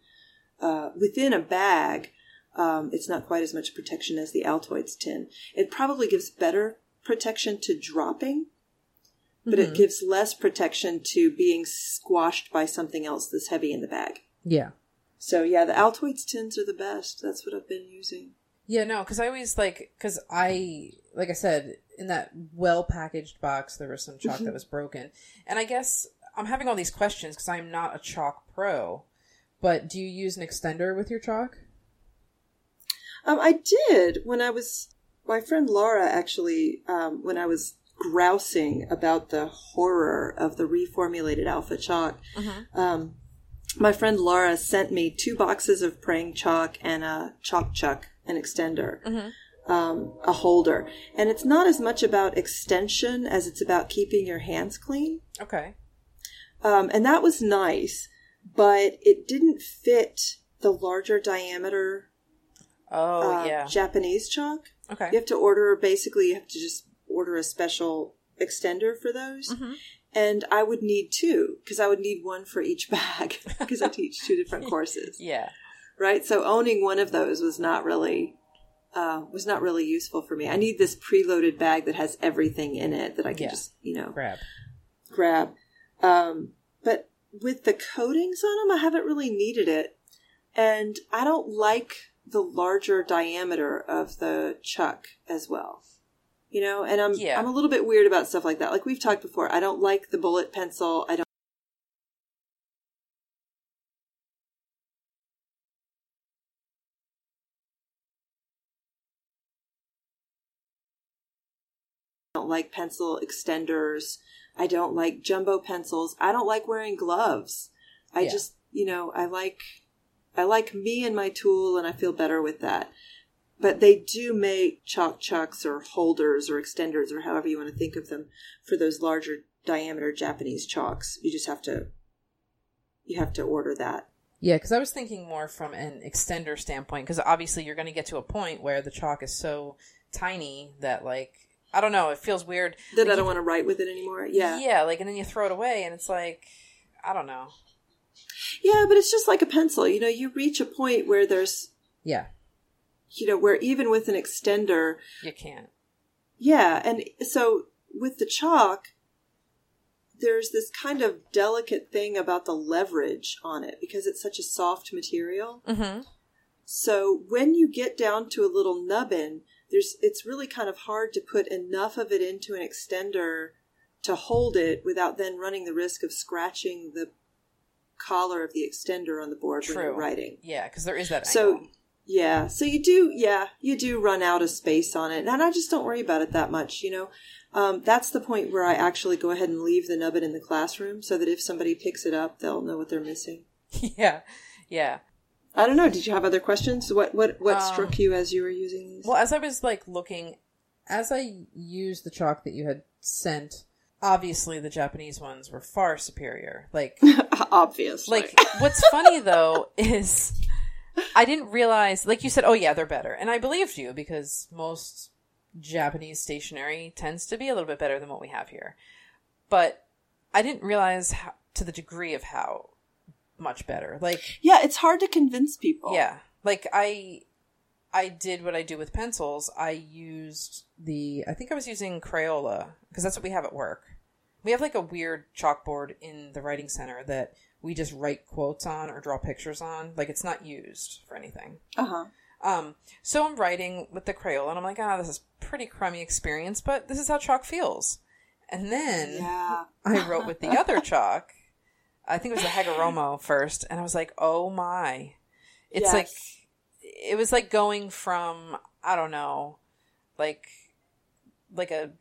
Uh, within a bag, um, it's not quite as much protection as the Altoids tin. It probably gives better protection to dropping, but mm-hmm. it gives less protection to being squashed by something else that's heavy in the bag. Yeah. So yeah, the Altoids tins are the best. That's what I've been using. Yeah, no, because I always like, because I, like I said, in that well-packaged box, there was some chalk mm-hmm. that was broken. And I guess I'm having all these questions because I'm not a chalk pro, but do you use an extender with your chalk? Um, I did when I was, My friend Laura, actually, um, when I was grousing about the horror of the reformulated alpha chalk, uh-huh. um, my friend Laura sent me two boxes of Prang chalk and a chalk chuck, an extender, uh-huh. um, a holder. And it's not as much about extension as it's about keeping your hands clean. Okay. Um, and that was nice, but it didn't fit the larger diameter oh, uh, yeah. Japanese chalk. Okay. You have to order, basically, you have to just order a special extender for those. Mm-hmm. And I would need two, because I would need one for each bag, because I teach two different courses. Yeah. Right? So owning one of those was not really uh, was not really useful for me. I need this preloaded bag that has everything in it that I can yeah. just, you know, grab. grab. Um, but with the coatings on them, I haven't really needed it. And I don't like the larger diameter of the chuck as well, you know, and I'm, yeah. I'm a little bit weird about stuff like that. Like we've talked before, I don't like the bullet pencil. I don't. I don't like pencil extenders. I don't like jumbo pencils. I don't like wearing gloves. I yeah. just, you know, I like, I like me and my tool, and I feel better with that. But they do make chalk chucks or holders or extenders or however you want to think of them for those larger diameter Japanese chalks. You just have to, you have to order that. Yeah, because I was thinking more from an extender standpoint, because obviously you're going to get to a point where the chalk is so tiny that, like, I don't know, it feels weird. That like I don't you, want to write with it anymore. Yeah. Yeah, like, and then you throw it away and it's like, I don't know. Yeah, but it's just like a pencil. You know, you reach a point where there's... Yeah. You know, where even with an extender... You can't. Yeah, and so with the chalk, there's this kind of delicate thing about the leverage on it because it's such a soft material. Mm-hmm. So when you get down to a little nubbin, there's it's really kind of hard to put enough of it into an extender to hold it without then running the risk of scratching the collar of the extender on the board True. When you're writing. Yeah, because there is that angle. So, yeah. So you do, yeah, you do run out of space on it. And I just don't worry about it that much, you know. Um, that's the point where I actually go ahead and leave the nubbin in the classroom so that if somebody picks it up, they'll know what they're missing. Yeah, yeah. I don't know. Did you have other questions? What what, what um, struck you as you were using these? Well, as I was, like, looking, as I used the chalk that you had sent, obviously the Japanese ones were far superior. Like obviously. Like what's funny though is I didn't realize, like you said, oh yeah, they're better. And I believed you because most Japanese stationery tends to be a little bit better than what we have here. But I didn't realize how, to the degree of how much better. Like yeah, it's hard to convince people. Yeah. Like I I did what I do with pencils. I used the, I think I was using Crayola because that's what we have at work. We have like a weird chalkboard in the writing center that we just write quotes on or draw pictures on. Like it's not used for anything. Uh-huh. Um, so I'm writing with the Crayola and I'm like, ah, oh, this is pretty crummy experience, but this is how chalk feels. And then yeah. I wrote with the other chalk. I think it was the Hagoromo first. And I was like, oh my, it's yes. like, it was like going from, I don't know, like like a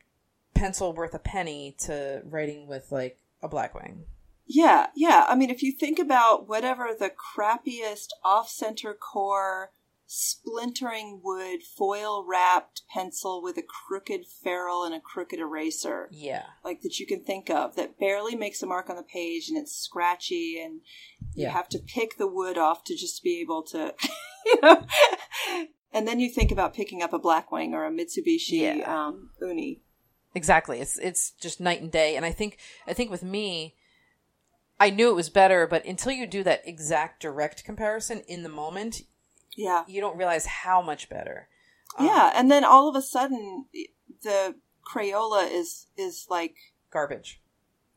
pencil worth a penny to writing with like a Blackwing. Yeah, yeah. I mean, if you think about whatever the crappiest off-center core, splintering wood, foil-wrapped pencil with a crooked ferrule and a crooked eraser. Yeah. Like that you can think of that barely makes a mark on the page and it's scratchy and yeah. you have to pick the wood off to just be able to... You know? And then you think about picking up a Blackwing or a Mitsubishi yeah. um, Uni. Exactly. It's it's just night and day. And I think I think with me, I knew it was better, but until you do that exact direct comparison in the moment, yeah, you don't realize how much better. Um, yeah, and then all of a sudden, the Crayola is, is like... Garbage.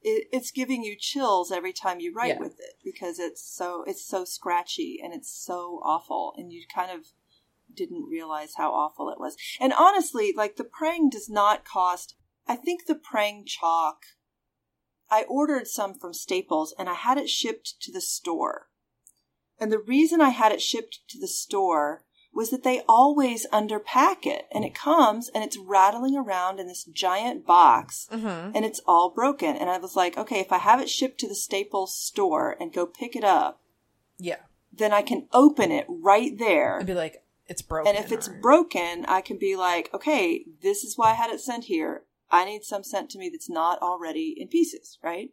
It, it's giving you chills every time you write yeah. with it because it's so it's so scratchy and it's so awful and you kind of didn't realize how awful it was. And honestly, like the Prang does not cost. I think the Prang chalk, I ordered some from Staples and I had it shipped to the store. And the reason I had it shipped to the store was that they always underpack it, and it comes and it's rattling around in this giant box, mm-hmm. and it's all broken. And I was like, okay, if I have it shipped to the Staples store and go pick it up, yeah, then I can open it right there and be like, it's broken. And if it's or... broken, I can be like, okay, this is why I had it sent here. I need some sent to me that's not already in pieces, right?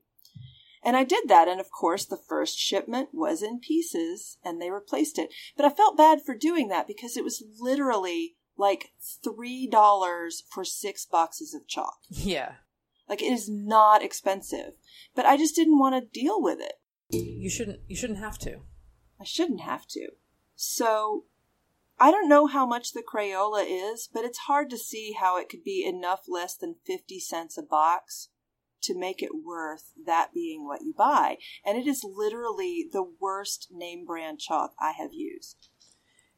And I did that, and of course, the first shipment was in pieces, and they replaced it. But I felt bad for doing that because it was literally like three dollars for six boxes of chalk. Yeah. Like, it is not expensive. But I just didn't want to deal with it. You shouldn't, you shouldn't have to. I shouldn't have to. So, I don't know how much the Crayola is, but it's hard to see how it could be enough less than fifty cents a box to make it worth that being what you buy. And it is literally the worst name brand chalk I have used.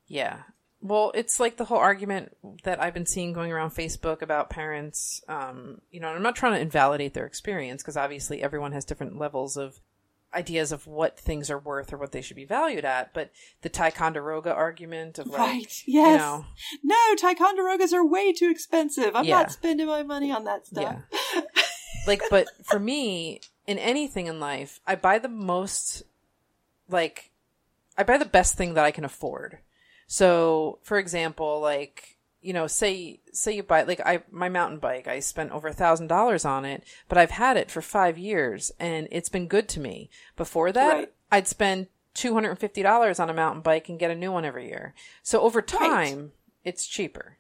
Yeah. Well, it's like the whole argument that I've been seeing going around Facebook about parents, um, you know, and I'm not trying to invalidate their experience because obviously everyone has different levels of ideas of what things are worth or what they should be valued at, but the Ticonderoga argument of like, right. Yes. You know, no, Ticonderogas are way too expensive. I'm yeah. not spending my money on that stuff. Yeah. Like, but for me, in anything in life, I buy the most, like, I buy the best thing that I can afford. So, for example, like, you know, say, say you buy, like, I, my mountain bike, I spent over a thousand dollars on it, but I've had it for five years and it's been good to me. Before that, right. I'd spend two hundred fifty dollars on a mountain bike and get a new one every year. So over time, right. It's cheaper.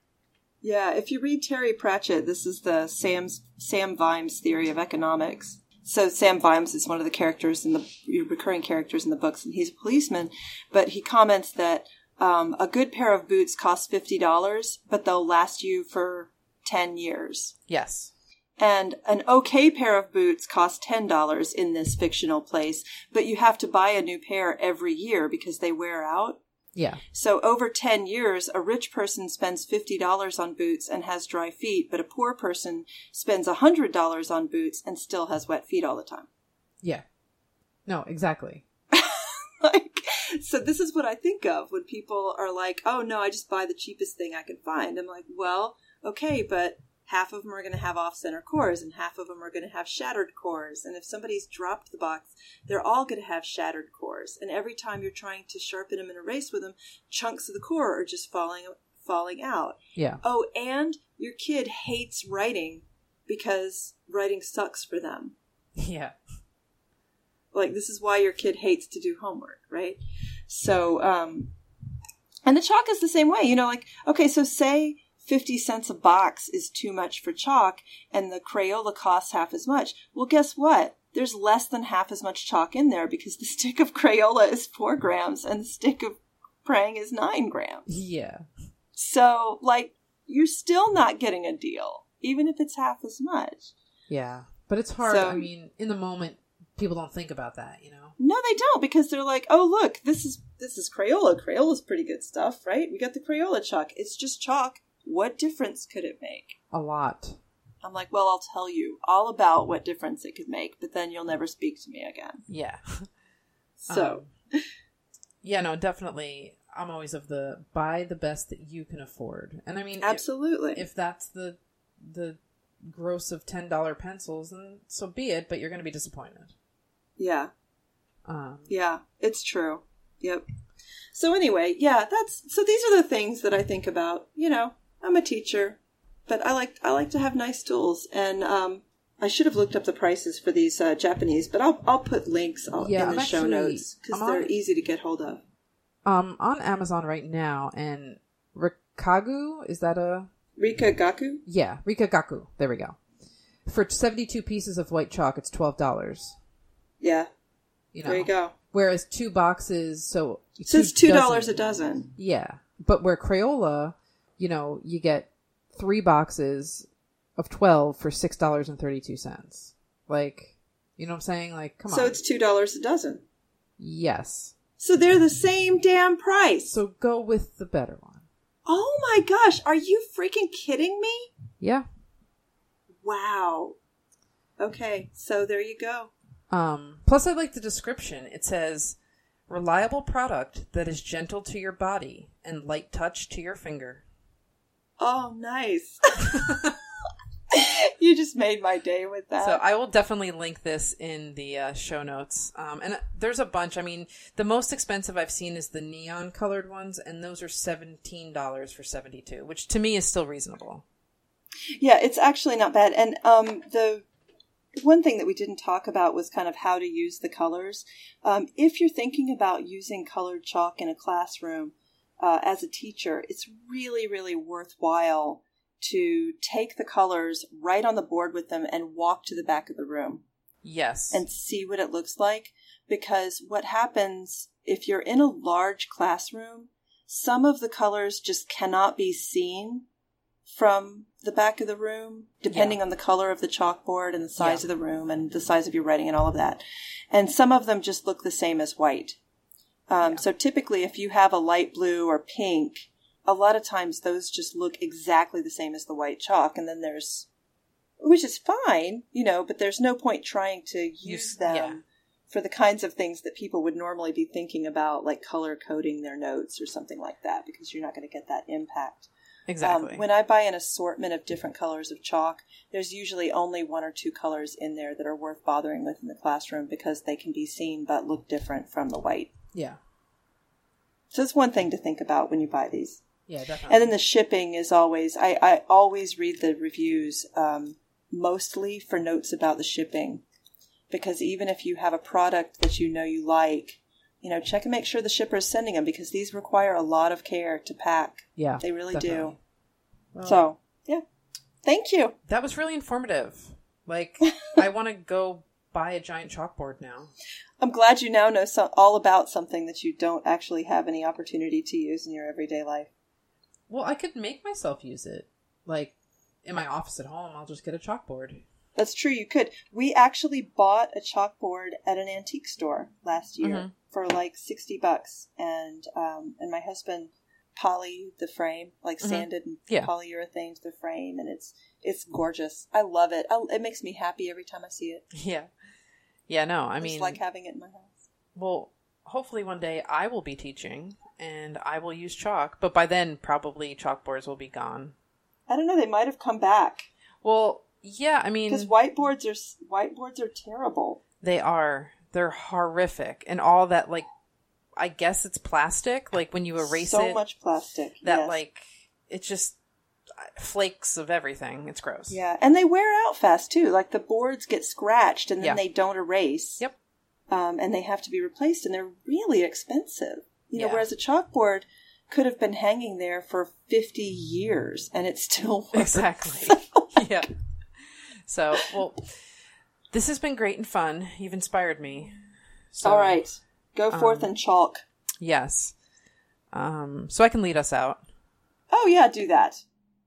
Yeah, if you read Terry Pratchett, this is the Sam's, Sam Vimes theory of economics. So Sam Vimes is one of the characters in the recurring characters in the books, and he's a policeman. But he comments that um, a good pair of boots costs fifty dollars, but they'll last you for ten years. Yes. And an okay pair of boots costs ten dollars in this fictional place, but you have to buy a new pair every year because they wear out. Yeah. So over ten years, a rich person spends fifty dollars on boots and has dry feet, but a poor person spends one hundred dollars on boots and still has wet feet all the time. Yeah. No, exactly. Like, so this is what I think of when people are like, oh, no, I just buy the cheapest thing I can find. I'm like, well, okay, but half of them are going to have off-center cores and half of them are going to have shattered cores. And if somebody's dropped the box, they're all going to have shattered cores. And every time you're trying to sharpen them and erase with them, chunks of the core are just falling falling out. Yeah. Oh, and your kid hates writing because writing sucks for them. Yeah. Like, this is why your kid hates to do homework, right? So, um, and the chalk is the same way. You know, like, okay, so say fifty cents a box is too much for chalk, and the Crayola costs half as much. Well, guess what? There's less than half as much chalk in there because the stick of Crayola is four grams and the stick of Prang is nine grams. Yeah. So, like, you're still not getting a deal, even if it's half as much. Yeah. But it's hard. So, I mean, in the moment, people don't think about that, you know? No, they don't, because they're like, oh, look, this is this is Crayola. Crayola's pretty good stuff, right? We got the Crayola chalk. It's just chalk. What difference could it make? A lot. I'm like, well, I'll tell you all about what difference it could make, but then you'll never speak to me again. Yeah. So. Um, yeah, no, definitely. I'm always of the buy the best that you can afford. And I mean, absolutely. If, if that's the the gross of ten dollar pencils, then so be it, but you're going to be disappointed. Yeah. Um, yeah, it's true. Yep. So anyway, yeah, that's, so these are the things that I think about, you know. I'm a teacher, but I like I like to have nice tools, and um, I should have looked up the prices for these uh, Japanese, but I'll I'll put links all, yeah, in I'm the actually, show notes because they're on, easy to get hold of. Um, on Amazon right now, and Rikagaku, is that a Rikagaku? Yeah, Rikagaku. There we go. For seventy-two pieces of white chalk, it's twelve dollars. Yeah, you know, there you go. Whereas two boxes, so so two it's two dollars a dozen. Yeah, but where Crayola, you know, you get three boxes of twelve for six dollars and thirty two cents. Like, you know what I'm saying? Like, come on. So it's two dollars a dozen. Yes. So they're the same damn price. So go with the better one. Oh my gosh, are you freaking kidding me? Yeah. Wow. Okay, so there you go. Um plus I like the description. It says Reliable product that is gentle to your body and light touch to your finger. Oh, nice. You just made my day with that. So I will definitely link this in the uh, show notes. Um, and there's a bunch. I mean, the most expensive I've seen is the neon colored ones, and those are seventeen dollars for seventy-two, which to me is still reasonable. Yeah, it's actually not bad. And um, the one thing that we didn't talk about was kind of how to use the colors. Um, if you're thinking about using colored chalk in a classroom uh, as a teacher, it's really, really worthwhile to take the colors right on the board with them and walk to the back of the room. Yes. And see what it looks like. Because what happens if you're in a large classroom, some of the colors just cannot be seen from the back of the room, depending yeah. on the color of the chalkboard and the size yeah. of the room and the size of your writing and all of that. And some of them just look the same as white. Um, yeah. So typically if you have a light blue or pink, a lot of times those just look exactly the same as the white chalk. And then there's, which is fine, you know, but there's no point trying to use, use them yeah. for the kinds of things that people would normally be thinking about, like color coding their notes or something like that, because you're not going to get that impact. Exactly. Um, when I buy an assortment of different colors of chalk, there's usually only one or two colors in there that are worth bothering with in the classroom because they can be seen but look different from the white. Yeah. So it's one thing to think about when you buy these. Yeah, definitely. And then the shipping is always, I, I always read the reviews um, mostly for notes about the shipping, because even if you have a product that you know you like, you know, check and make sure the shipper is sending them, because these require a lot of care to pack. Yeah, they really definitely. do. Well, so, yeah. Thank you. That was really informative. Like, I want to go buy a giant chalkboard now. I'm glad you now know so- all about something that you don't actually have any opportunity to use in your everyday life. Well, I could make myself use it. Like, in my office at home, I'll just get a chalkboard. That's true, you could. We actually bought a chalkboard at an antique store last year mm-hmm. for like sixty bucks. And um, and my husband poly the frame, like mm-hmm. sanded and yeah. polyurethanes the frame. And it's it's gorgeous. I love it. I, it makes me happy every time I see it. Yeah. Yeah, no, I mean. It's like having it in my house. Well, hopefully one day I will be teaching. And I will use chalk. But by then, probably chalkboards will be gone. I don't know. They might have come back. Well, yeah, I mean... Because whiteboards are, whiteboards are terrible. They are. They're horrific. And all that, like, I guess it's plastic. Like, when you erase so it... So much plastic, That, yes. like, it's just flakes of everything. It's gross. Yeah. And they wear out fast, too. Like, the boards get scratched, and then yeah. they don't erase. Yep. Um, and they have to be replaced, and they're really expensive. You know, yeah. whereas a chalkboard could have been hanging there for fifty years and it still works. Exactly. yeah. So, well, this has been great and fun. You've inspired me. So, all right. Go forth um, and chalk. Yes. Um, so I can lead us out. Oh, yeah. Do that.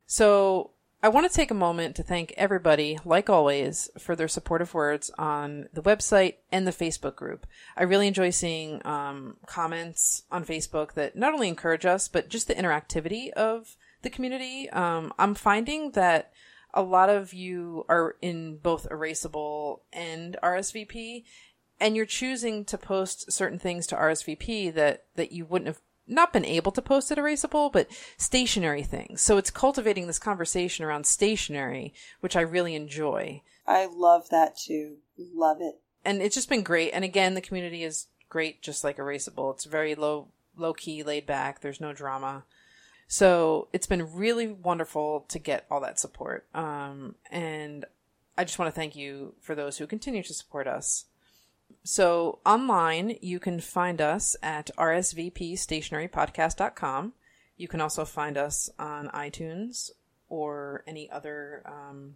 So I want to take a moment to thank everybody, like always, for their supportive words on the website and the Facebook group. I really enjoy seeing um, comments on Facebook that not only encourage us, but just the interactivity of the community. Um, I'm finding that a lot of you are in both Erasable and R S V P, and you're choosing to post certain things to R S V P that, that you wouldn't have not been able to post at Erasable, but stationary things. So it's cultivating this conversation around stationery, which I really enjoy. I love that too. Love it. And it's just been great. And again, the community is great, just like Erasable. It's very low, low key, laid back. There's no drama. So it's been really wonderful to get all that support. Um, and I just want to thank you for those who continue to support us. So online, you can find us at r s v p stationery podcast dot com. You can also find us on iTunes or any other um,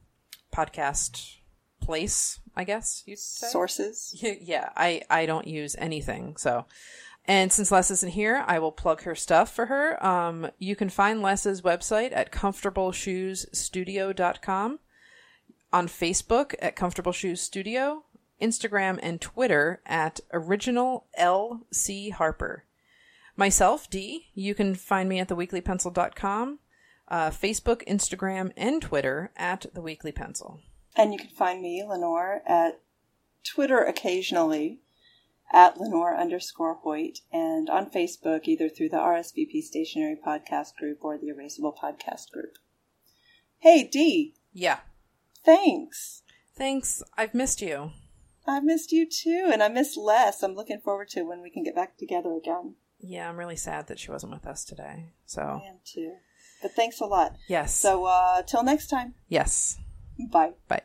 podcast place, I guess you'd say. Sources. Yeah, I, I don't use anything. So, and since Les isn't here, I will plug her stuff for her. Um, you can find Les's website at comfortable shoes studio dot com, on Facebook at Comfortable Shoes Studio, Instagram and Twitter at Original L C Harper. Myself, Dee, you can find me at the weekly pencil dot com, uh, Facebook, Instagram, and Twitter at The Weekly Pencil. And you can find me, Lenore, at Twitter occasionally at Lenore underscore Hoyt, and on Facebook, either through the R S V P Stationery Podcast Group or the Erasable Podcast Group. Hey, Dee. Yeah. Thanks. Thanks. I've missed you. I missed you too, and I miss Les. I'm looking forward to when we can get back together again. Yeah, I'm really sad that she wasn't with us today. So I am too. But thanks a lot. Yes. So uh till next time. Yes. Bye. Bye.